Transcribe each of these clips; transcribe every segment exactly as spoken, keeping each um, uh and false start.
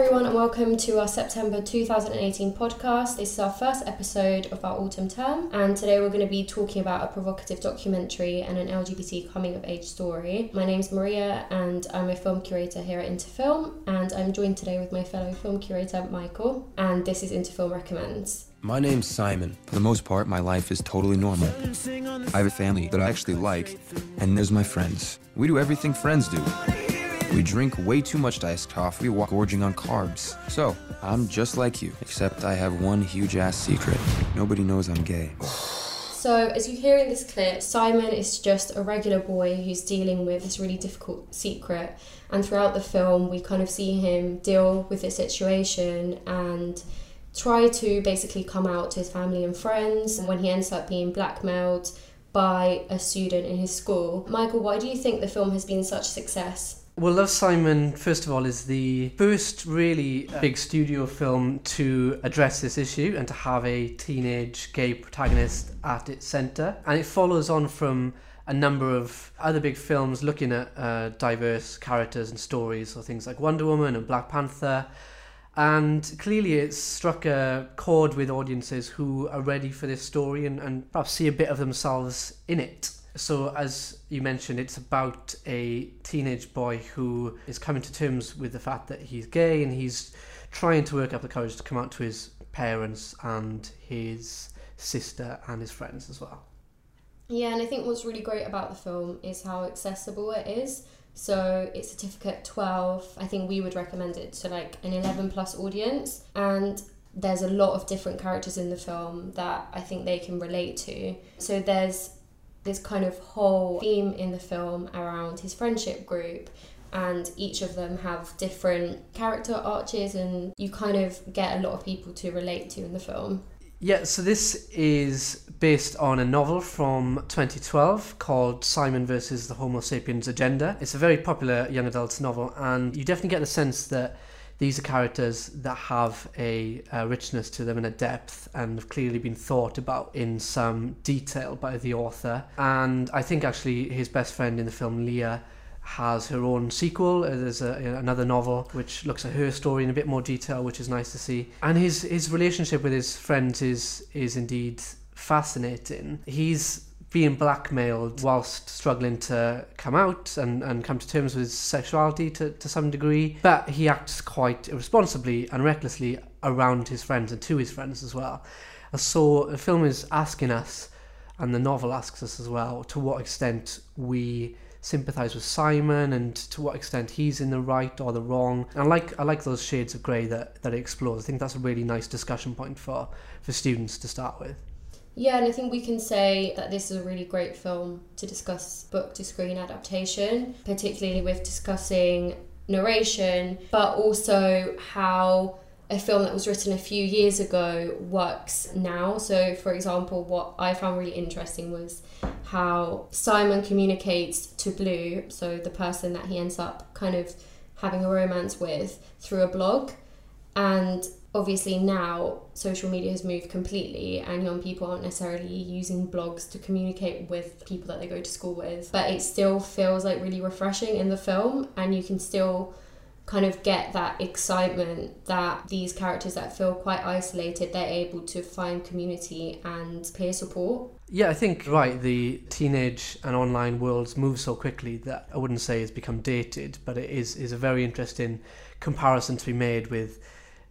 everyone, and welcome to our September two thousand eighteen podcast. This is our first episode of our autumn term, and today we're going to be talking about a provocative documentary and an L G B T coming-of-age story. My name's Maria, and I'm a film curator here at Interfilm, and I'm joined today with my fellow film curator, Michael, and this is Interfilm Recommends. My name's Simon. For the most part, my life is totally normal. I have a family that I actually like, and there's my friends. We do everything friends do. We drink way too much diced coffee while gorging on carbs. So, I'm just like you, except I have one huge-ass secret. Nobody knows I'm gay. So, as you hear in this clip, Simon is just a regular boy who's dealing with this really difficult secret. And throughout the film, we kind of see him deal with this situation and try to basically come out to his family and friends. And when he ends up being blackmailed by a student in his school. Michael, why do you think the film has been such a success? Well, Love, Simon, first of all, is the first really big studio film to address this issue and to have a teenage gay protagonist at its centre. And it follows on from a number of other big films looking at uh, diverse characters and stories, so things like Wonder Woman and Black Panther. And clearly it's struck a chord with audiences who are ready for this story and, and perhaps see a bit of themselves in it. So, as you mentioned, it's about a teenage boy who is coming to terms with the fact that he's gay, and he's trying to work up the courage to come out to his parents and his sister and his friends as well. Yeah, and I think what's really great about the film is how accessible it is. So it's certificate twelve. I think we would recommend it to like an eleven plus audience. And there's a lot of different characters in the film that I think they can relate to. So there's this kind of whole theme in the film around his friendship group, and each of them have different character arches, and you kind of get a lot of people to relate to in the film. Yeah, so this is based on a novel from twenty twelve called Simon versus the Homo Sapiens Agenda. It's a very popular young adult novel, and you definitely get the sense that these are characters that have a, a richness to them and a depth, and have clearly been thought about in some detail by the author. And I think actually his best friend in the film, Leah, has her own sequel. There's a, another novel which looks at her story in a bit more detail, which is nice to see. And his, his relationship with his friends is, is indeed fascinating. He's being blackmailed whilst struggling to come out and, and come to terms with his sexuality to, to some degree. But he acts quite irresponsibly and recklessly around his friends and to his friends as well. And so the film is asking us, and the novel asks us as well, to what extent we sympathise with Simon and to what extent he's in the right or the wrong. And I like, I like those shades of grey that, that it explores. I think that's a really nice discussion point for, for students to start with. Yeah, and I think we can say that this is a really great film to discuss book-to-screen adaptation, particularly with discussing narration, but also how a film that was written a few years ago works now. So, for example, what I found really interesting was how Simon communicates to Blue, so the person that he ends up kind of having a romance with, through a blog. And obviously now social media has moved completely, and young people aren't necessarily using blogs to communicate with people that they go to school with, but it still feels like really refreshing in the film, and you can still kind of get that excitement that these characters that feel quite isolated, they're able to find community and peer support. Yeah, I think, right, the teenage and online worlds move so quickly that I wouldn't say it's become dated, but it is, is a very interesting comparison to be made with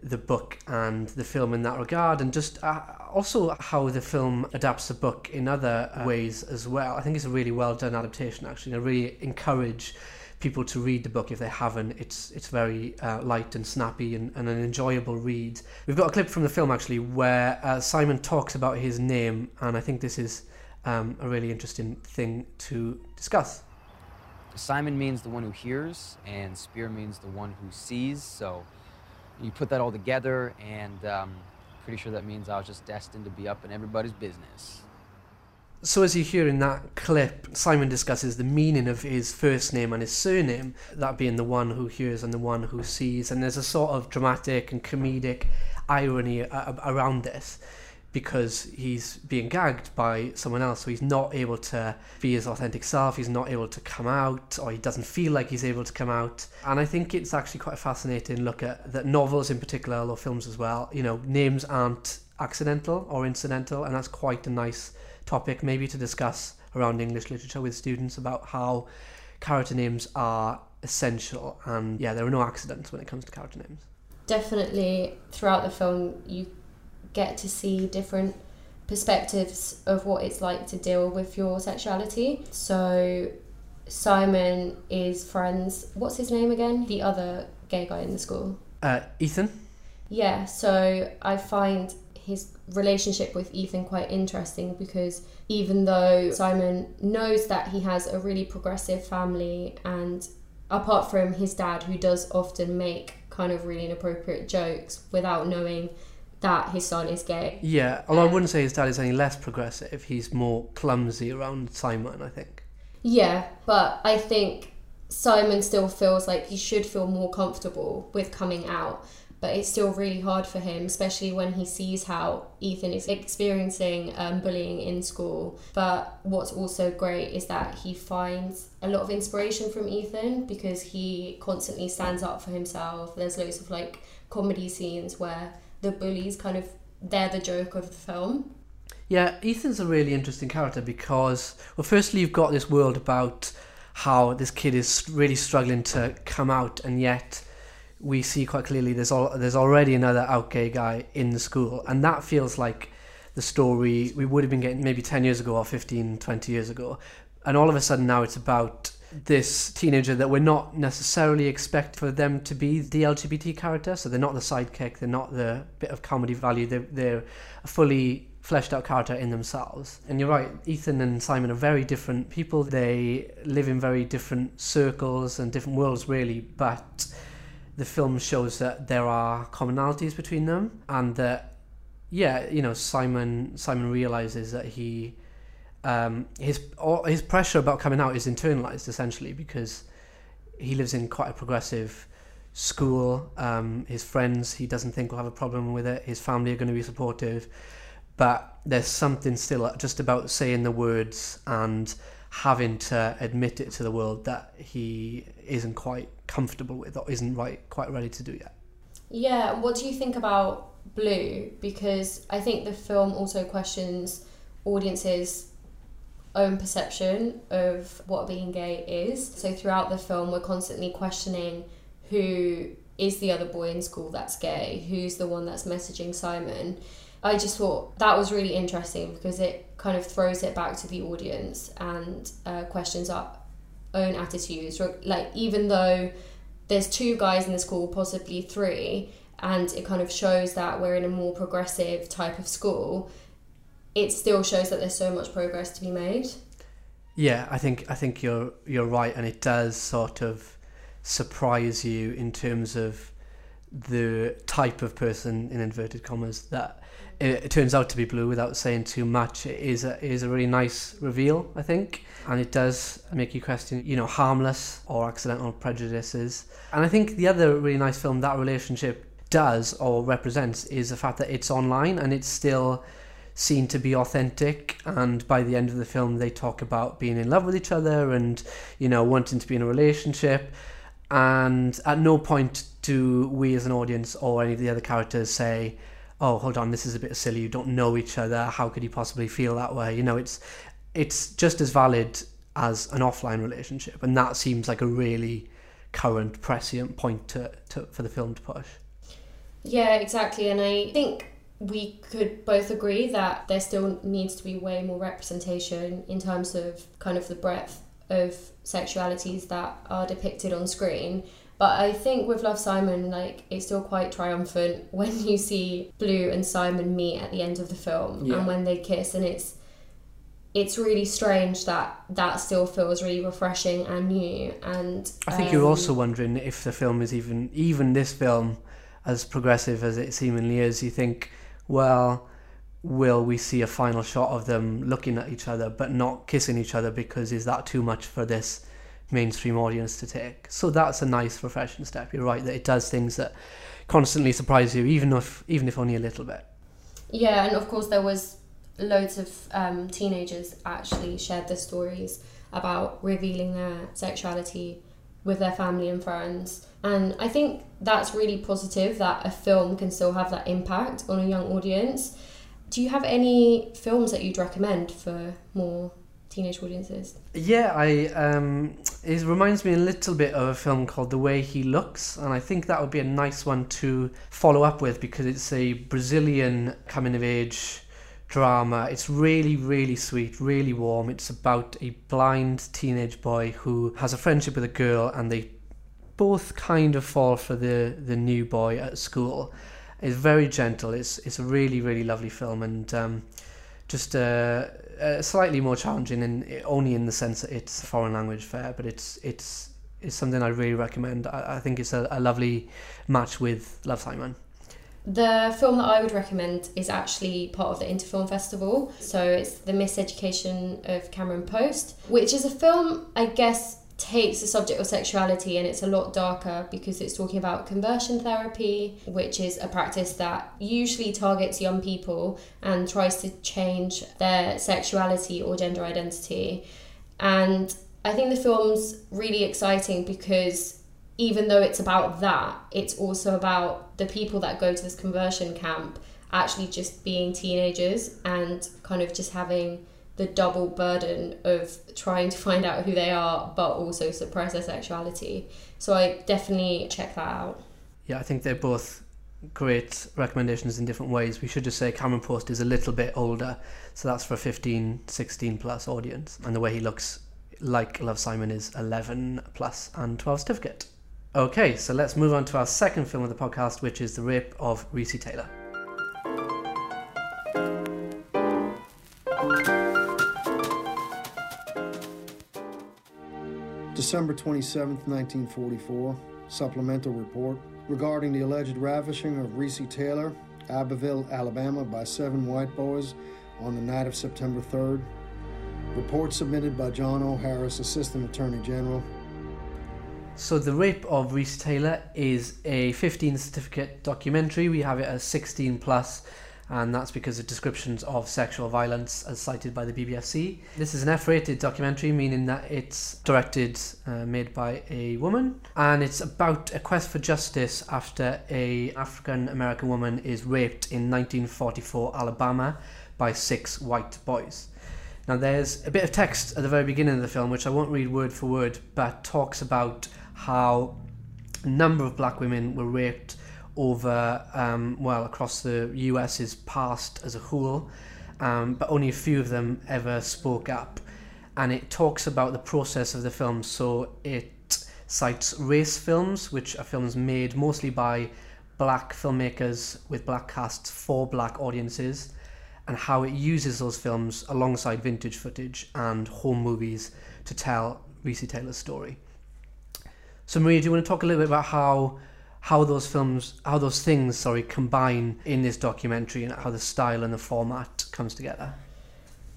the book and the film in that regard, and just uh, also how the film adapts the book in other uh, ways as well. I think it's a really well done adaptation, actually, and I really encourage people to read the book if they haven't. It's it's very uh, light and snappy and, and an enjoyable read. We've got a clip from the film actually where uh, Simon talks about his name, and I think this is um, a really interesting thing to discuss. Simon means the one who hears, and Spear means the one who sees, so you put that all together, and um, pretty sure that means I was just destined to be up in everybody's business. So as you hear in that clip, Simon discusses the meaning of his first name and his surname, that being the one who hears and the one who sees, and there's a sort of dramatic and comedic irony uh, around this, because he's being gagged by someone else, so he's not able to be his authentic self, he's not able to come out, or he doesn't feel like he's able to come out. And I think it's actually quite a fascinating look at that. Novels in particular, or films as well, you know, names aren't accidental or incidental, and that's quite a nice topic maybe to discuss around English literature with students, about how character names are essential, and yeah, there are no accidents when it comes to character names. Definitely throughout the film you get to see different perspectives of what it's like to deal with your sexuality. So Simon is friends, what's his name again? The other gay guy in the school. Uh, Ethan? Yeah, so I find his relationship with Ethan quite interesting, because even though Simon knows that he has a really progressive family, and apart from his dad, who does often make kind of really inappropriate jokes without knowing that his son is gay. Yeah, although I wouldn't say his dad is any less progressive, he's more clumsy around Simon, I think. Yeah, but I think Simon still feels like he should feel more comfortable with coming out, but it's still really hard for him, especially when he sees how Ethan is experiencing um, bullying in school. But what's also great is that he finds a lot of inspiration from Ethan, because he constantly stands up for himself. There's loads of like comedy scenes where the bullies kind of, they're the joke of the film. Yeah, Ethan's a really interesting character because, well, firstly you've got this world about how this kid is really struggling to come out, and yet we see quite clearly there's all, there's already another out gay guy in the school, and that feels like the story we would have been getting maybe ten years ago or fifteen, twenty years ago, and all of a sudden now it's about this teenager that we're not necessarily expect for them to be the L G B T character. So they're not the sidekick, they're not the bit of comedy value, they're, they're a fully fleshed out character in themselves. And you're right, Ethan and Simon are very different people. They live in very different circles and different worlds really, but the film shows that there are commonalities between them, and that, yeah, you know, Simon Simon realizes that he Um, his all, his pressure about coming out is internalized, essentially, because he lives in quite a progressive school. Um, his friends, he doesn't think will have a problem with it. His family are going to be supportive, but there's something still just about saying the words and having to admit it to the world that he isn't quite comfortable with, or isn't right, quite ready to do yet. Yeah, what do you think about Blue? Because I think the film also questions audiences' own perception of what being gay is. So throughout the film we're constantly questioning who is the other boy in school that's gay, who's the one that's messaging Simon. I just thought that was really interesting because it kind of throws it back to the audience and uh, questions our own attitudes. Like, even though there's two guys in the school, possibly three, and it kind of shows that we're in a more progressive type of school, it still shows that there's so much progress to be made. Yeah, I think I think you're you're right, and it does sort of surprise you in terms of the type of person, in inverted commas, that it, it turns out to be Blue. Without saying too much, it is a, it is a really nice reveal, I think, and it does make you question, you know, harmless or accidental prejudices. And I think the other really nice film that relationship does or represents is the fact that it's online and it's still seen to be authentic, and by the end of the film they talk about being in love with each other and, you know, wanting to be in a relationship, and at no point do we as an audience or any of the other characters say, oh, hold on, this is a bit silly, you don't know each other, how could you possibly feel that way? You know, it's it's just as valid as an offline relationship, and that seems like a really current, prescient point to, to for the film to push. Yeah, exactly, and I think we could both agree that there still needs to be way more representation in terms of kind of the breadth of sexualities that are depicted on screen. But I think with Love, Simon, like, it's still quite triumphant when you see Blue and Simon meet at the end of the film, yeah, and when they kiss, and it's it's really strange that that still feels really refreshing and new. And I think um, you're also wondering if the film is even even this film, as progressive as it seemingly is, you think, well, will we see a final shot of them looking at each other but not kissing each other, because is that too much for this mainstream audience to take? So that's a nice refreshing step. You're right that it does things that constantly surprise you, even if even if only a little bit. Yeah, and of course there was loads of um, teenagers actually shared their stories about revealing their sexuality with their family and friends. And I think that's really positive that a film can still have that impact on a young audience. Do you have any films that you'd recommend for more teenage audiences? Yeah, I um, it reminds me a little bit of a film called The Way He Looks, and I think that would be a nice one to follow up with because it's a Brazilian coming-of-age drama. It's really, really sweet, really warm. It's about a blind teenage boy who has a friendship with a girl, and they both kind of fall for the, the new boy at school. It's very gentle. It's it's a really, really lovely film, and um, just uh, uh, slightly more challenging, and only in the sense that it's foreign language fare. But it's it's it's something I really recommend. I, I think it's a, a lovely match with Love, Simon. The film that I would recommend is actually part of the Interfilm Festival. So it's The Miseducation of Cameron Post, which is a film, I guess, takes the subject of sexuality, and it's a lot darker because it's talking about conversion therapy, which is a practice that usually targets young people and tries to change their sexuality or gender identity. And I think the film's really exciting because even though it's about that, it's also about the people that go to this conversion camp actually just being teenagers and kind of just having the double burden of trying to find out who they are but also suppress their sexuality. So I definitely check that out. Yeah, I think they're both great recommendations in different ways. We should just say Cameron Post is a little bit older, so that's for a fifteen, sixteen plus audience. And The Way He Looks, like Love, Simon, is eleven plus and twelve certificate. Okay, so let's move on to our second film of the podcast, which is The Rape of Recy Taylor. December twenty-seventh, nineteen forty-four, supplemental report regarding the alleged ravishing of Recy Taylor, Abbeville, Alabama, by seven white boys on the night of September third. Report submitted by John O'Harris, Assistant Attorney General. So The Rape of Recy Taylor is a fifteen certificate documentary. We have it as sixteen plus, and that's because of descriptions of sexual violence as cited by the B B F C. This is an F-rated documentary, meaning that it's directed, uh, made by a woman, and it's about a quest for justice after a African-American woman is raped in nineteen forty-four Alabama by six white boys. Now there's a bit of text at the very beginning of the film, which I won't read word for word, but talks about how a number of black women were raped over, um, well, across the US's past as a whole, um, but only a few of them ever spoke up. And it talks about the process of the film, so it cites race films, which are films made mostly by black filmmakers with black casts for black audiences, and how it uses those films alongside vintage footage and home movies to tell Recy Taylor's story. So Maria, do you want to talk a little bit about how how those films, how those things, sorry, combine in this documentary and how the style and the format comes together?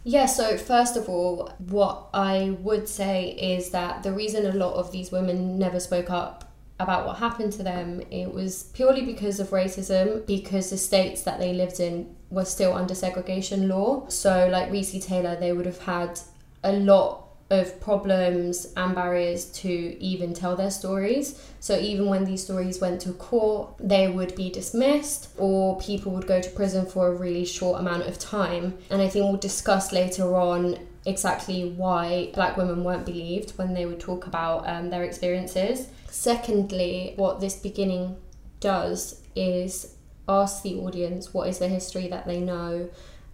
Yeah, so first of all, what I would say is that the reason a lot of these women never spoke up about what happened to them, it was purely because of racism, because the states that they lived in were still under segregation law. So like Recy Taylor, they would have had a lot of problems and barriers to even tell their stories. So even when these stories went to court, they would be dismissed, or people would go to prison for a really short amount of time. And I think we'll discuss later on exactly why black women weren't believed when they would talk about um, their experiences. Secondly, what this beginning does is ask the audience what is the history that they know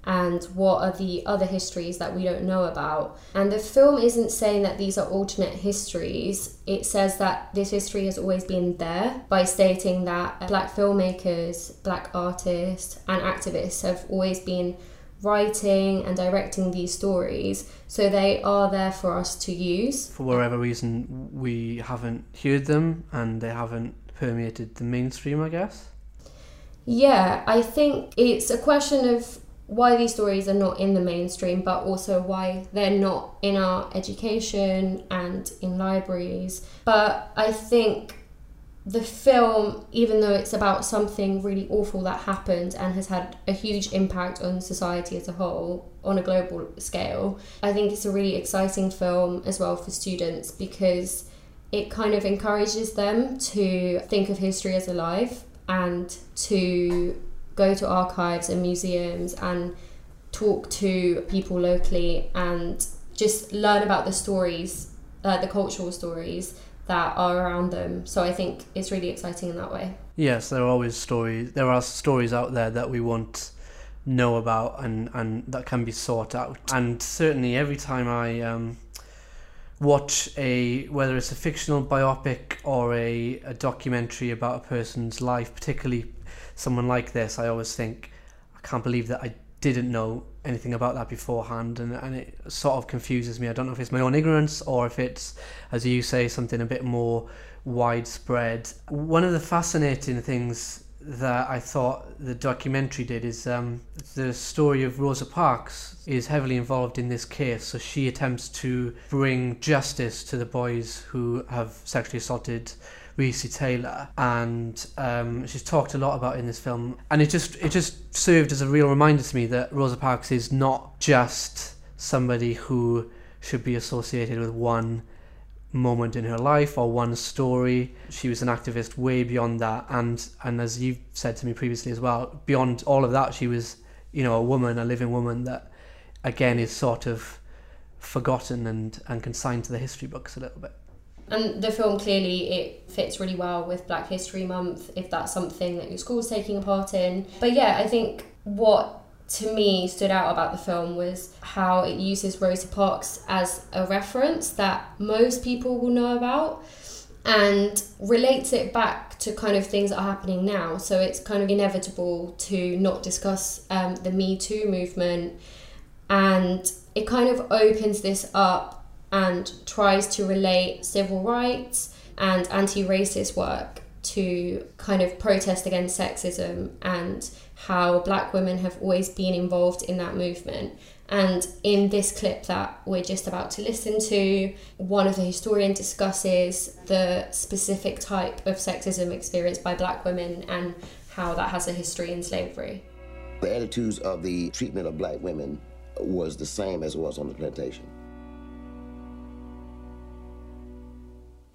and what are the other histories that we don't know about. And the film isn't saying that these are alternate histories. It says that this history has always been there by stating that black filmmakers, black artists and activists have always been writing and directing these stories, so they are there for us to use. For whatever reason, we haven't heard them and they haven't permeated the mainstream, I guess. Yeah, I think it's a question of why these stories are not in the mainstream, but also why they're not in our education and in libraries. But I think the film, even though it's about something really awful that happened and has had a huge impact on society as a whole, on a global scale, I think it's a really exciting film as well for students, because it kind of encourages them to think of history as alive and to go to archives and museums and talk to people locally and just learn about the stories, uh, the cultural stories that are around them. So I think it's really exciting in that way. Yes, there are always stories. There are stories out there that we won't know about and, and that can be sought out. And certainly every time I um, watch a, whether it's a fictional biopic or a, a documentary about a person's life, particularly someone like this, I always think, I can't believe that I didn't know anything about that beforehand, and, and it sort of confuses me. I don't know if it's my own ignorance or if it's, as you say, something a bit more widespread. One of the fascinating things that I thought the documentary did is um, the story of Rosa Parks is heavily involved in this case. So she attempts to bring justice to the boys who have sexually assaulted Recy Taylor, and um, she's talked a lot about it in this film, and it just it just served as a real reminder to me that Rosa Parks is not just somebody who should be associated with one moment in her life or one story. She was an activist way beyond that, and and as you've said to me previously as well, beyond all of that, she was, you know, a woman, a living woman that again is sort of forgotten and, and consigned to the history books a little bit. And the film, clearly, it fits really well with Black History Month, if that's something that your school's taking a part in. But yeah, I think what, to me, stood out about the film was how it uses Rosa Parks as a reference that most people will know about and relates it back to kind of things that are happening now. So it's kind of inevitable to not discuss um, the Me Too movement. And it kind of opens this up and tries to relate civil rights and anti-racist work to kind of protest against sexism and how Black women have always been involved in that movement. And in this clip that we're just about to listen to, one of the historians discusses the specific type of sexism experienced by Black women and how that has a history in slavery. The attitudes of the treatment of Black women was the same as it was on the plantation.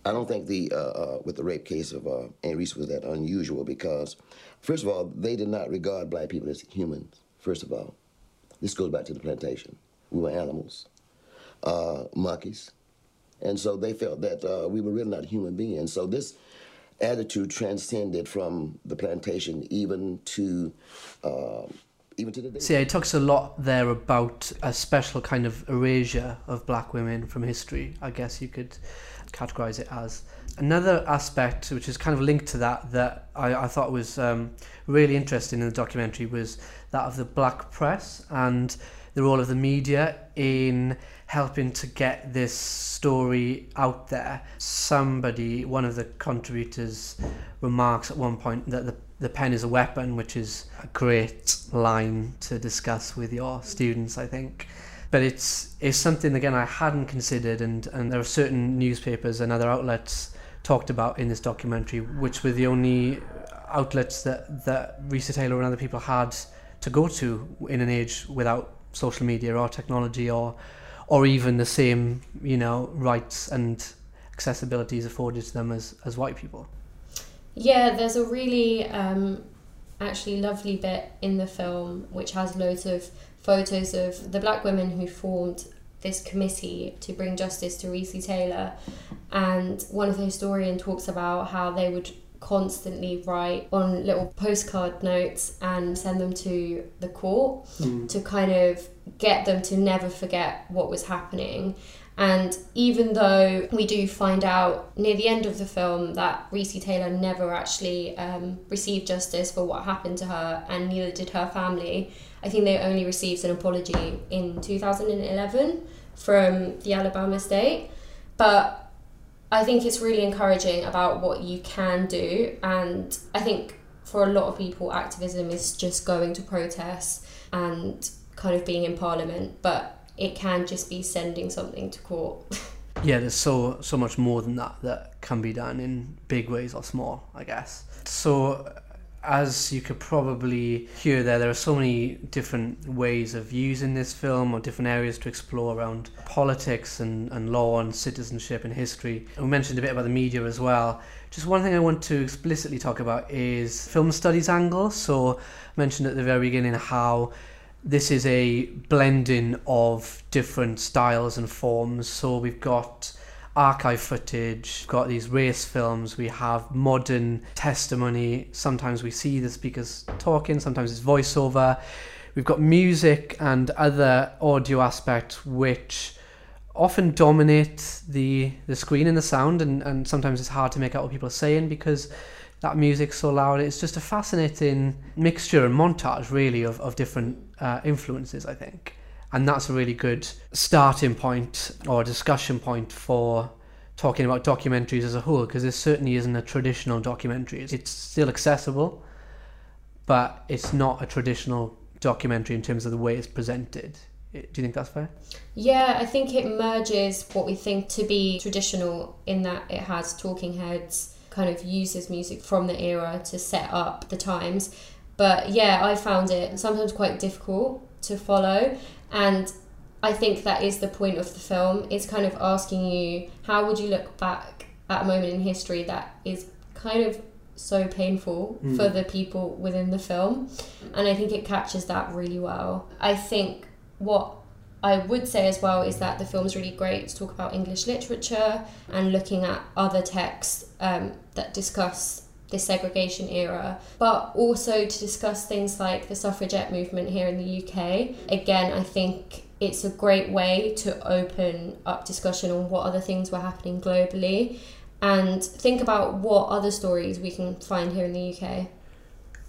I don't think the, uh, uh, with the rape case of uh, Ann Reece was that unusual, because, first of all, they did not regard Black people as humans, first of all. This goes back to the plantation. We were animals, uh, monkeys. And so they felt that uh, we were really not human beings. So this attitude transcended from the plantation even to, uh, even to the day. See, it talks a lot there about a special kind of erasure of Black women from history, I guess you could categorize it as. Another aspect which is kind of linked to that that I, I thought was um, really interesting in the documentary was that of the Black press and the role of the media in helping to get this story out there. Somebody, one of the contributors, remarks at one point that the, the pen is a weapon, which is a great line to discuss with your students, I think. But it's, it's something, again, I hadn't considered, and, and there are certain newspapers and other outlets talked about in this documentary, which were the only outlets that, that Recy Taylor and other people had to go to in an age without social media or technology or, or even the same, you know, rights and accessibilities afforded to them as, as white people. Yeah, there's a really um, actually lovely bit in the film which has loads of photos of the Black women who formed this committee to bring justice to Recy Taylor, and one of the historians talks about how they would constantly write on little postcard notes and send them to the court mm. to kind of get them to never forget what was happening. And even though we do find out near the end of the film that Recy Taylor never actually um, received justice for what happened to her, and neither did her family, I think they only received an apology in two thousand eleven from the Alabama state. But I think it's really encouraging about what you can do. And I think for a lot of people, activism is just going to protests and kind of being in parliament. But it can just be sending something to court. yeah, there's so so much more than that that can be done in big ways or small, I guess. So as you could probably hear there, there are so many different ways of using this film or different areas to explore around politics and, and law and citizenship and history. And we mentioned a bit about the media as well. Just one thing I want to explicitly talk about is film studies angle. So I mentioned at the very beginning how this is a blending of different styles and forms. So we've got archive footage, we've got these race films, we have modern testimony, sometimes we see the speakers talking, sometimes it's voiceover, we've got music and other audio aspects which often dominate the the screen and the sound, and, and sometimes it's hard to make out what people are saying because that music's so loud. It's just a fascinating mixture and montage really of, of different uh, influences, I think. And that's a really good starting point or discussion point for talking about documentaries as a whole, because this certainly isn't a traditional documentary. It's still accessible, but it's not a traditional documentary in terms of the way it's presented. Do you think that's fair? Yeah, I think it merges what we think to be traditional in that it has talking heads, kind of uses music from the era to set up the times. But yeah, I found it sometimes quite difficult to follow, and I think that is the point of the film. It's kind of asking you, how would you look back at a moment in history that is kind of so painful mm. for the people within the film, and I think it captures that really well. I think what I would say as well is that the film's really great to talk about English literature and looking at other texts um, that discuss the segregation era, but also to discuss things like the suffragette movement here in the U K. Again, I think it's a great way to open up discussion on what other things were happening globally and think about what other stories we can find here in the U K.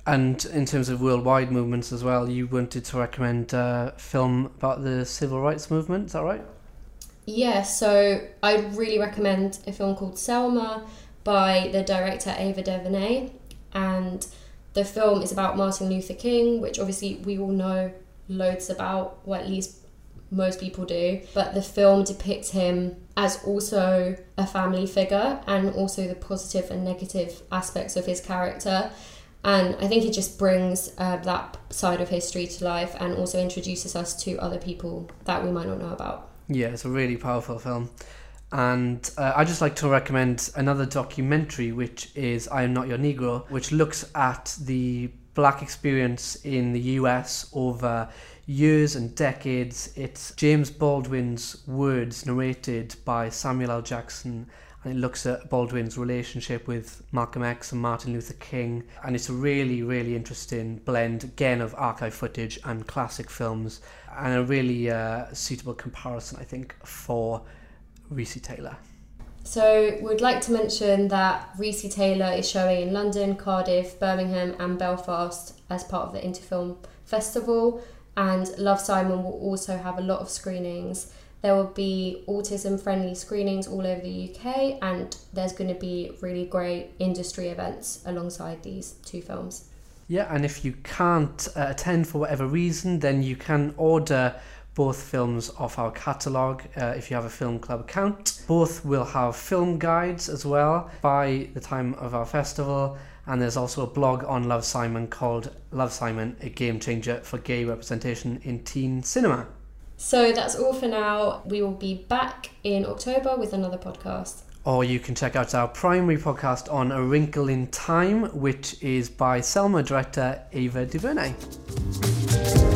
And in terms of worldwide movements as well, you wanted to recommend a film about the civil rights movement, is that right? Yeah, so I'd really recommend a film called Selma by the director Ava DuVernay, and the film is about Martin Luther King, which obviously we all know loads about, or at least most people do, but the film depicts him as also a family figure and also the positive and negative aspects of his character, and I think it just brings uh, that side of history to life and also introduces us to other people that we might not know about. Yeah, it's a really powerful film. And uh, I'd just like to recommend another documentary, which is I Am Not Your Negro, which looks at the black experience in the U S over years and decades. It's James Baldwin's words narrated by Samuel L. Jackson, and it looks at Baldwin's relationship with Malcolm X and Martin Luther King. And it's a really, really interesting blend, again, of archive footage and classic films, and a really uh, suitable comparison, I think, for Recy Taylor. So we'd like to mention that Recy Taylor is showing in London, Cardiff, Birmingham and Belfast as part of the Interfilm Festival, and Love, Simon will also have a lot of screenings. There will be autism friendly screenings all over the U K, and there's going to be really great industry events alongside these two films. Yeah, and if you can't uh, attend for whatever reason, then you can order both films off our catalogue uh, if you have a film club account. Both will have film guides as well by the time of our festival, and there's also a blog on Love, Simon called Love, Simon, a Game Changer for Gay Representation in Teen Cinema. So that's all for now. We will be back in October with another podcast. Or you can check out our primary podcast on A Wrinkle in Time, which is by Selma director Ava DuVernay.